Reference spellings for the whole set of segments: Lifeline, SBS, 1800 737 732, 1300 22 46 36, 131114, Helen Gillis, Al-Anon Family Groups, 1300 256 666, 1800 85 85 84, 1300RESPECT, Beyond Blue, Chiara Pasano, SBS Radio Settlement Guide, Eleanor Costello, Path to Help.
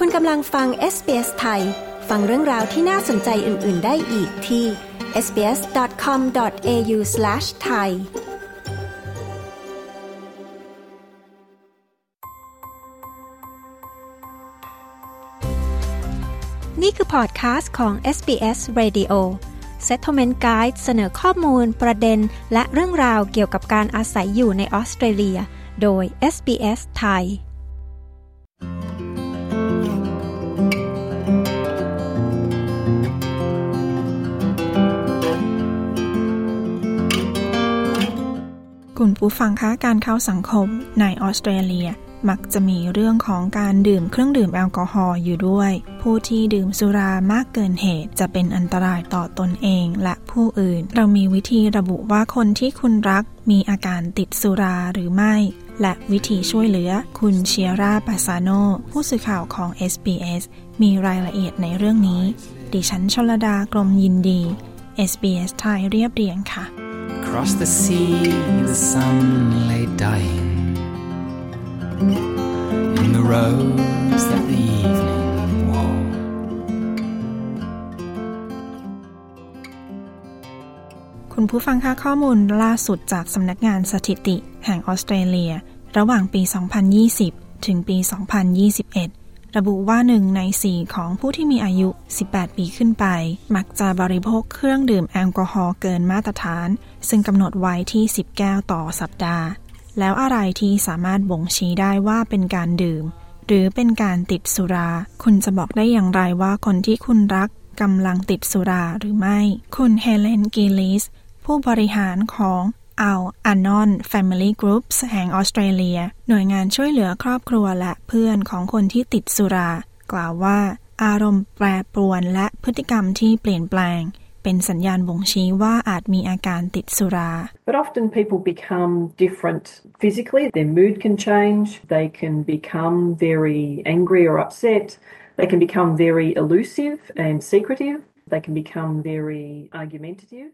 คุณกำลังฟัง SBS ไทยฟังเรื่องราวที่น่าสนใจอื่นๆได้อีกที่ sbs.com.au/thai นี่คือพอดคาสต์ของ SBS Radio Settlement Guide เสนอข้อมูลประเด็นและเรื่องราวเกี่ยวกับการอาศัยอยู่ในออสเตรเลียโดย SBS ไทยคุณผู้ฟังคะการเข้าสังคมในออสเตรเลียมักจะมีเรื่องของการดื่มเครื่องดื่มแอลกอฮอล์อยู่ด้วยผู้ที่ดื่มสุรามากเกินเหตุจะเป็นอันตรายต่อตนเองและผู้อื่นเรามีวิธีระบุว่าคนที่คุณรักมีอาการติดสุราหรือไม่และวิธีช่วยเหลือคุณเชียร่าปาซาโนผู้สื่อข่าวของ SBS มีรายละเอียดในเรื่องนี้ดิฉันชลดากรมยินดี SBS ไทยเรียบเรียงค่ะ Across the sea the sun lay dying in the robes that the evening wore คุณผู้ฟังคะข้อมูลล่าสุดจากสำนักงานสถิติแห่งออสเตรเลียระหว่างปี 2020 ถึงปี 2021 ระบุว่า1ใน4ของผู้ที่มีอายุ 18 ปีขึ้นไปมักจะบริโภคเครื่องดื่มแอลกอฮอล์เกินมาตรฐานซึ่งกำหนดไว้ที่ 10 แก้วต่อสัปดาห์แล้วอะไรที่สามารถบ่งชี้ได้ว่าเป็นการดื่มหรือเป็นการติดสุราคุณจะบอกได้อย่างไรว่าคนที่คุณรักกำลังติดสุราหรือไม่คุณเฮเลนกิลลิสผู้บริหารของAl-Anon Family Groups แห่งออสเตรเลียหน่วยงานช่วยเหลือครอบครัวและเพื่อนของคนที่ติดสุรากล่าวว่าอารมณ์แปรปรวนและพฤติกรรมที่เปลี่ยนแปลงเป็นสัญญาณบ่งชี้ว่าอาจมีอาการติดสุรา But often people become different physically. Their mood can change. They can become very angry or upset. They can become very elusive and secretive. They can become very argumentative.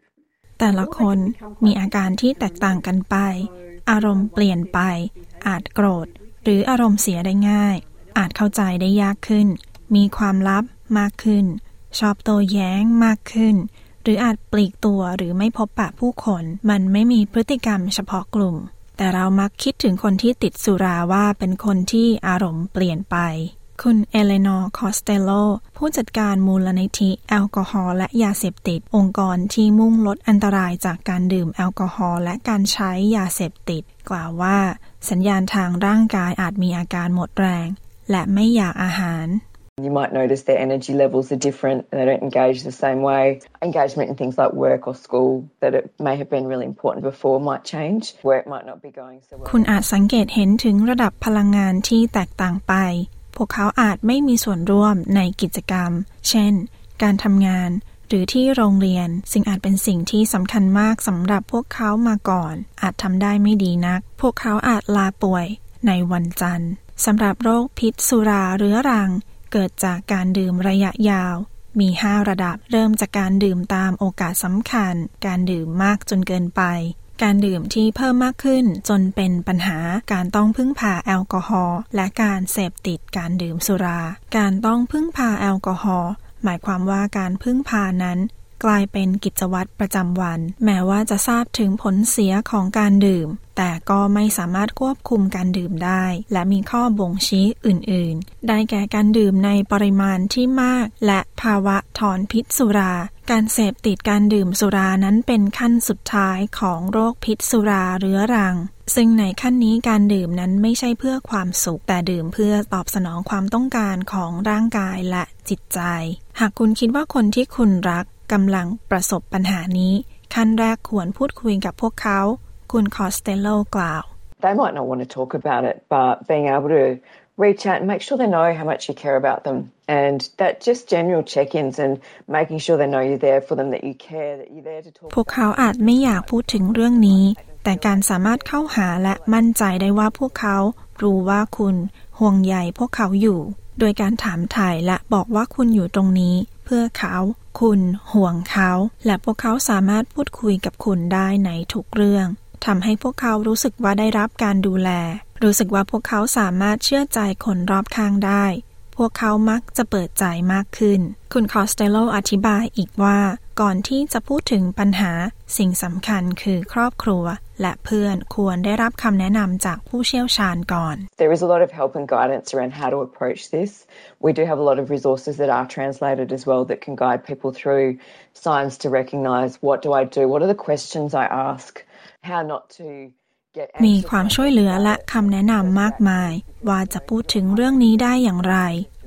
แต่ละคนมีอาการที่แตกต่างกันไปอารมณ์เปลี่ยนไปอาจโกรธหรืออารมณ์เสียได้ง่ายอาจเข้าใจได้ยากขึ้นมีความลับมากขึ้นชอบโต้แย้งมากขึ้นหรืออาจปลีกตัวหรือไม่พบปะผู้คนมันไม่มีพฤติกรรมเฉพาะกลุ่มแต่เรามักคิดถึงคนที่ติดสุราว่าเป็นคนที่อารมณ์เปลี่ยนไปคุณ Eleanor Costello ผู้จัดการมูลนิธิแอลกอฮอล์และยาเสพติดองค์กรที่มุ่งลดอันตรายจากการดื่มแอลกอฮอล์และการใช้ยาเสพติดกล่าวว่าสัญญาณทางร่างกายอาจมีอาการหมดแรงและไม่อยากอาหารYou might notice their energy levels are different and they don't engage the same way. Engagement in things like work or school that it may have been really important before might change, where it might not be going so well. คุณอาจสังเกตเห็นถึงระดับพลังงานที่แตกต่างไปพวกเขาอาจไม่มีส่วนร่วมในกิจกรรมเช่นการทำงานหรือที่โรงเรียนซึ่งอาจเป็นสิ่งที่สำคัญมากสำหรับพวกเขามาก่อนอาจทำได้ไม่ดีนักพวกเขาอาจลาป่วยในวันจันทร์สำหรับโรคพิษสุราเรื้อรังเกิดจากการดื่มระยะยาวมี5ระดับเริ่มจากการดื่มตามโอกาสสำคัญการดื่มมากจนเกินไปการดื่มที่เพิ่มมากขึ้นจนเป็นปัญหาการต้องพึ่งพาแอลกอฮอล์และการเสพติดการดื่มสุราการต้องพึ่งพาแอลกอฮอล์หมายความว่าการพึ่งพานั้นกลายเป็นกิจวัตรประจำวันแม้ว่าจะทราบถึงผลเสียของการดื่มแต่ก็ไม่สามารถควบคุมการดื่มได้และมีข้อบ่งชี้อื่นๆได้แก่การดื่มในปริมาณที่มากและภาวะถอนพิษสุราการเสพติดการดื่มสุรานั้นเป็นขั้นสุดท้ายของโรคพิษสุราเรื้อรังซึ่งในขั้นนี้การดื่มนั้นไม่ใช่เพื่อความสุขแต่ดื่มเพื่อตอบสนองความต้องการของร่างกายและจิตใจหากคุณคิดว่าคนที่คุณรักกำลังประสบปัญหานี้ขั้นแรกควรพูดคุยกับพวกเขาคุณคอสเตลโลกล่าว They might not want to talk about it but being able to reach out and make sure they know how much you care about them and that just general check-ins and making sure they know you're there for them that you care that you're there to talk พวกเขาอาจไม่อยากพูดถึงเรื่องนี้แต่การสามารถเข้าหาและมั่นใจได้ว่าพวกเขารู้ว่าคุณห่วงใยพวกเขาอยู่โดยการถามไถ่และบอกว่าคุณอยู่ตรงนี้เพื่อเขาคุณห่วงเขาและพวกเขาสามารถพูดคุยกับคุณได้ในทุกเรื่องทำให้พวกเขารู้สึกว่าได้รับการดูแลรู้สึกว่าพวกเขาสามารถเชื่อใจคนรอบข้างได้พ วกเขามักจะเปิดใจมากขึ้นคุณคอสเตโลอธิบายอีกว่าก่อนที่จะพูดถึงปัญหาสิ่งสำคัญคือครอบครัวและเพื่อนควรได้รับคำแนะนำจากผู้เชี่ยวชาญก่อน There is a lot of help and guidance around how to approach this. We do have a lot of resources that are translated as well that can guide people through signs to recognise what do I do, what are the questions I ask, how not to get anxious. มีความช่วยเหลือและคำแนะนำมากมายว่าจะพูดถึงเรื่องนี้ได้อย่างไร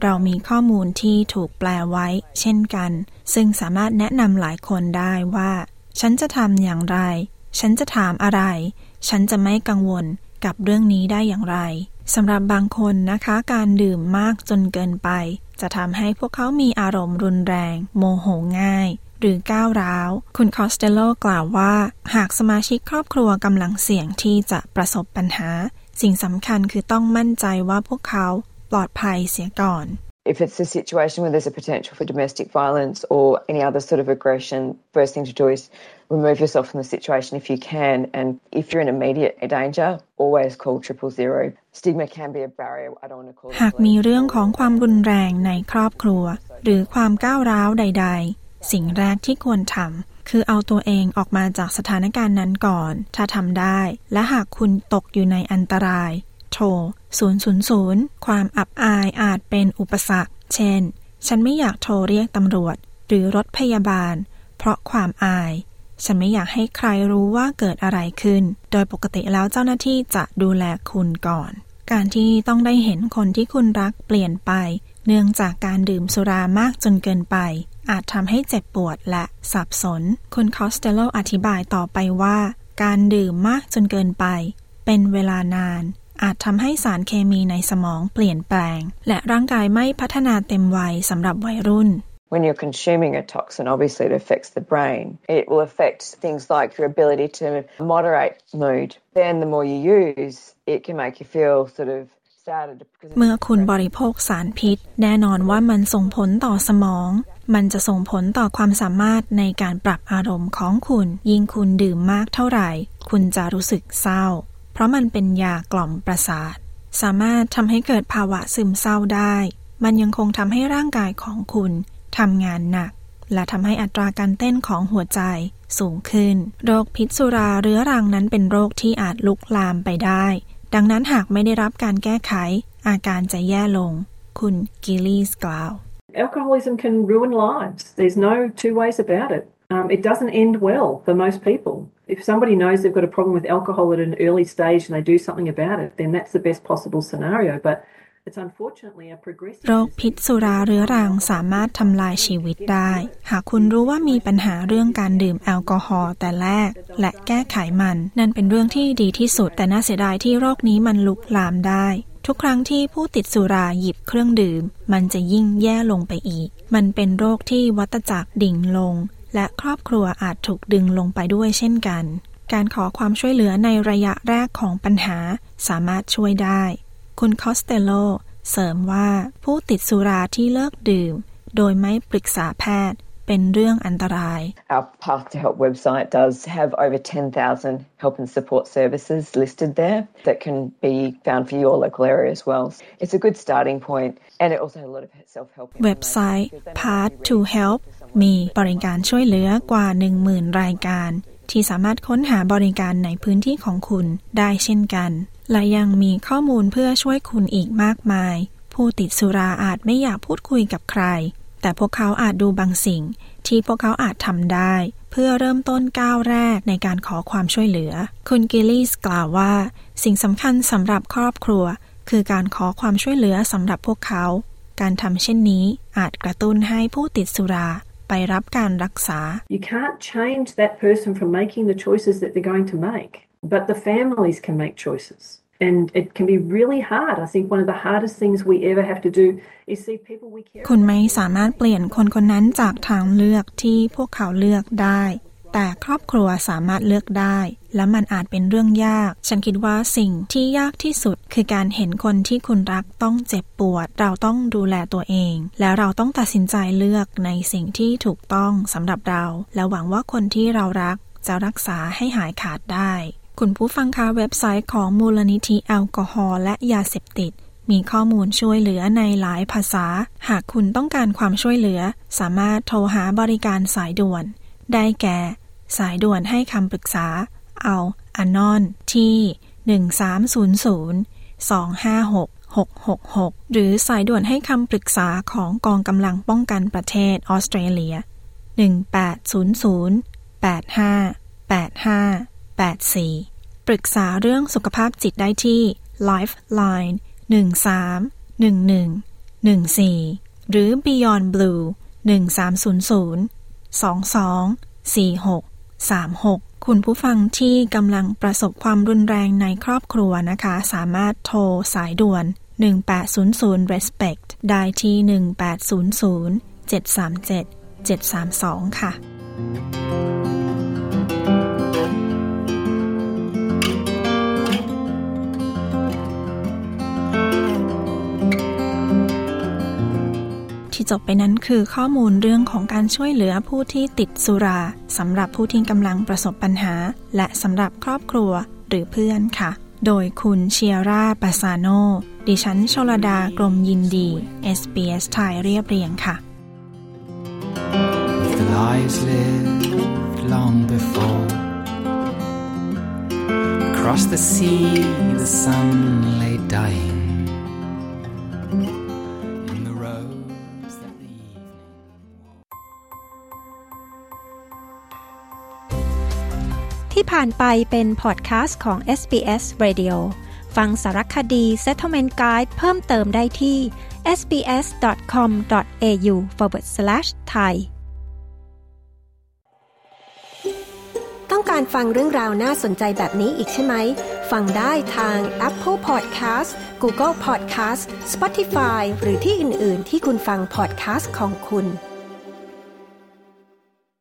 เรามีข้อมูลที่ถูกแปลไว้เช่นกันซึ่งสามารถแนะนำหลายคนได้ว่าฉันจะทำอย่างไรฉันจะถามอะไรฉันจะไม่กังวลกับเรื่องนี้ได้อย่างไรสำหรับบางคนนะคะการดื่มมากจนเกินไปจะทำให้พวกเขามีอารมณ์รุนแรงโมโหง่ายหรือก้าวร้าวคุณคอสเตโลกล่าวว่าหากสมาชิกครอบครัวกำลังเสี่ยงที่จะประสบปัญหาสิ่งสำคัญคือต้องมั่นใจว่าพวกเขาปลอดภัยเสียก่อน If it's a situation where there's a potential for domestic violence or any other sort of aggression, first thing to do is remove yourself from the situation if you can, and if you're in immediate danger, always call 000. Stigma can be a barrier. I don't want to call it. หากมีเรื่องของความรุนแรงในครอบครัวหรือความก้าวร้าวใดๆสิ่งแรกที่ควรทำคือเอาตัวเองออกมาจากสถานการณ์นั้นก่อนถ้าทำได้และหากคุณตกอยู่ในอันตรายโทร 000 ความอับอายอาจเป็นอุปสรรคเช่นฉันไม่อยากโทรเรียกตำรวจหรือรถพยาบาลเพราะความอายฉันไม่อยากให้ใครรู้ว่าเกิดอะไรขึ้นโดยปกติแล้วเจ้าหน้าที่จะดูแลคุณก่อนการที่ต้องได้เห็นคนที่คุณรักเปลี่ยนไปเนื่องจากการดื่มสุรามากจนเกินไปอาจทำให้เจ็บปวดและสับสนคุณคอสเตโลอธิบายต่อไปว่าการดื่มมากจนเกินไปเป็นเวลานานอาจทำให้สารเคมีในสมองเปลี่ยนแปลงและร่างกายไม่พัฒนาเต็มวัยสำหรับวัยรุ่น When you're consuming a toxin, obviously it affects the brain. It will affect things like your ability to moderate mood. Then the more you use, it can make you feel sort of sad. เมื่อคุณบริโภคสารพิษแน่นอนว่ามันส่งผลต่อสมองมันจะส่งผลต่อความสามารถในการปรับอารมณ์ของคุณยิ่งคุณดื่มมากเท่าไหร่คุณจะรู้สึกเศร้าเพราะมันเป็นยากล่อมประสาทสามารถทำให้เกิดภาวะซึมเศร้าได้มันยังคงทำให้ร่างกายของคุณทำงานหนักและทำให้อัตราการเต้นของหัวใจสูงขึ้นโรคพิษสุราเรื้อรังนั้นเป็นโรคที่อาจลุกลามไปได้ดังนั้นหากไม่ได้รับการแก้ไขอาการจะแย่ลงคุณกิลลีสกล่าว Alcoholism can ruin lives. There's no two ways about it. It doesn't end well for most people.If somebody knows they've got a problem with alcohol at an early stage and they do something about it, then that's the best possible scenario. But it's unfortunately a progressive. โรคพิษสุราเรื้อรังสามารถทำลายชีวิตได้หากคุณรู้ว่ามีปัญหาเรื่องการดื่มแอลกอฮอล์แต่แรกและแก้ไขมันนั่นเป็นเรื่องที่ดีที่สุดแต่น่าเสียดายที่โรคนี้มันลุกลามได้ทุกครั้งที่ผู้ติดสุราหยิบเครื่องดื่มมันจะยิ่งแย่ลงไปอีกมันเป็นโรคที่วัฏจักรดิ่งลงและครอบครัวอาจถูกดึงลงไปด้วยเช่นกันการขอความช่วยเหลือในระยะแรกของปัญหาสามารถช่วยได้คุณคอสเตโลเสริมว่าผู้ติดสุราที่เลิกดื่มโดยไม่ปรึกษาแพทย์เป็นเรื่องอันตราย Our Path to Help website does have over 10,000 help and support services listed there that can be found for your local area as well. It's a good starting point and it also has a lot of self-help. เว็บไซต์ Path to Help มีบริการช่วยเหลือกว่า 10,000 รายการที่สามารถค้นหาบริการในพื้นที่ของคุณได้เช่นกันและยังมีข้อมูลเพื่อช่วยคุณอีกมากมายผู้ติดสุราอาจไม่อยากพูดคุยกับใครแต่พวกเขาอาจดูบางสิ่งที่พวกเขาอาจทำได้เพื่อเริ่มต้นก้าวแรกในการขอความช่วยเหลือคุณกิลลีสกล่าวว่าสิ่งสำคัญสำหรับครอบครัวคือการขอความช่วยเหลือสำหรับพวกเขาการทำเช่นนี้อาจกระตุ้นให้ผู้ติดสุราไปรับการรักษา You can't change that person from making the choices that they're going to make, but the families can make choices.And it can be really hard. I think one of the hardest things we ever have to do is see people we care. คุณไม่สามารถเปลี่ยนคนคนนั้นจากทางเลือกที่พวกเขาเลือกได้แต่ครอบครัวสามารถเลือกได้และมันอาจเป็นเรื่องยากฉันคิดว่าสิ่งที่ยากที่สุดคือการเห็นคนที่คุณรักต้องเจ็บปวดเราต้องดูแลตัวเองและเราต้องตัดสินใจเลือกในสิ่งที่ถูกต้องสำหรับเราและหวังว่าคนที่เรารักจะรักษาให้หายขาดได้คุณผู้ฟังคะเว็บไซต์ของมูลนิธิแอลกอฮอล์และยาเสพติด มีข้อมูลช่วยเหลือในหลายภาษาหากคุณต้องการความช่วยเหลือสามารถโทรหาบริการสายด่วนได้แก่สายด่วนให้คำปรึกษาเอาอนอนที่1300 256 666หรือสายด่วนให้คำปรึกษาของกองกำลังป้องกันประเทศออสเตรเลีย1800 85 85 84ปรึกษาเรื่องสุขภาพจิตได้ที่ Lifeline 131114 หรือ Beyond Blue 1300 22 46 36คุณผู้ฟังที่กำลังประสบความรุนแรงในครอบครัวนะคะสามารถโทรสายด่วน 1800RESPECT ได้ที่ 1800 737 732 ค่ะที่จบไปนั้นคือข้อมูลเรื่องของการช่วยเหลือผู้ที่ติดสุราสำหรับผู้ที่กำลังประสบปัญหาและสำหรับครอบครัวหรือเพื่อนค่ะโดยคุณเชียร่าปาซาโนดิฉันชลดากรมยินดี SBS ไทยเรียบเรียงค่ะLies lived long before. Across the sea, the sun lay dying. In the robes that the evening. ที่ผ่านไปเป็นพอดคาสต์ของ SBS Radio ฟังสารคดี Settlement Guide เพิ่มเติมได้ที่ sbs.com.au/thaiการฟังเรื่องราวน่าสนใจแบบนี้อีกใช่ไหมฟังได้ทาง Apple Podcast, Google Podcast, Spotify หรือที่อื่นๆที่คุณฟัง podcast ของคุณ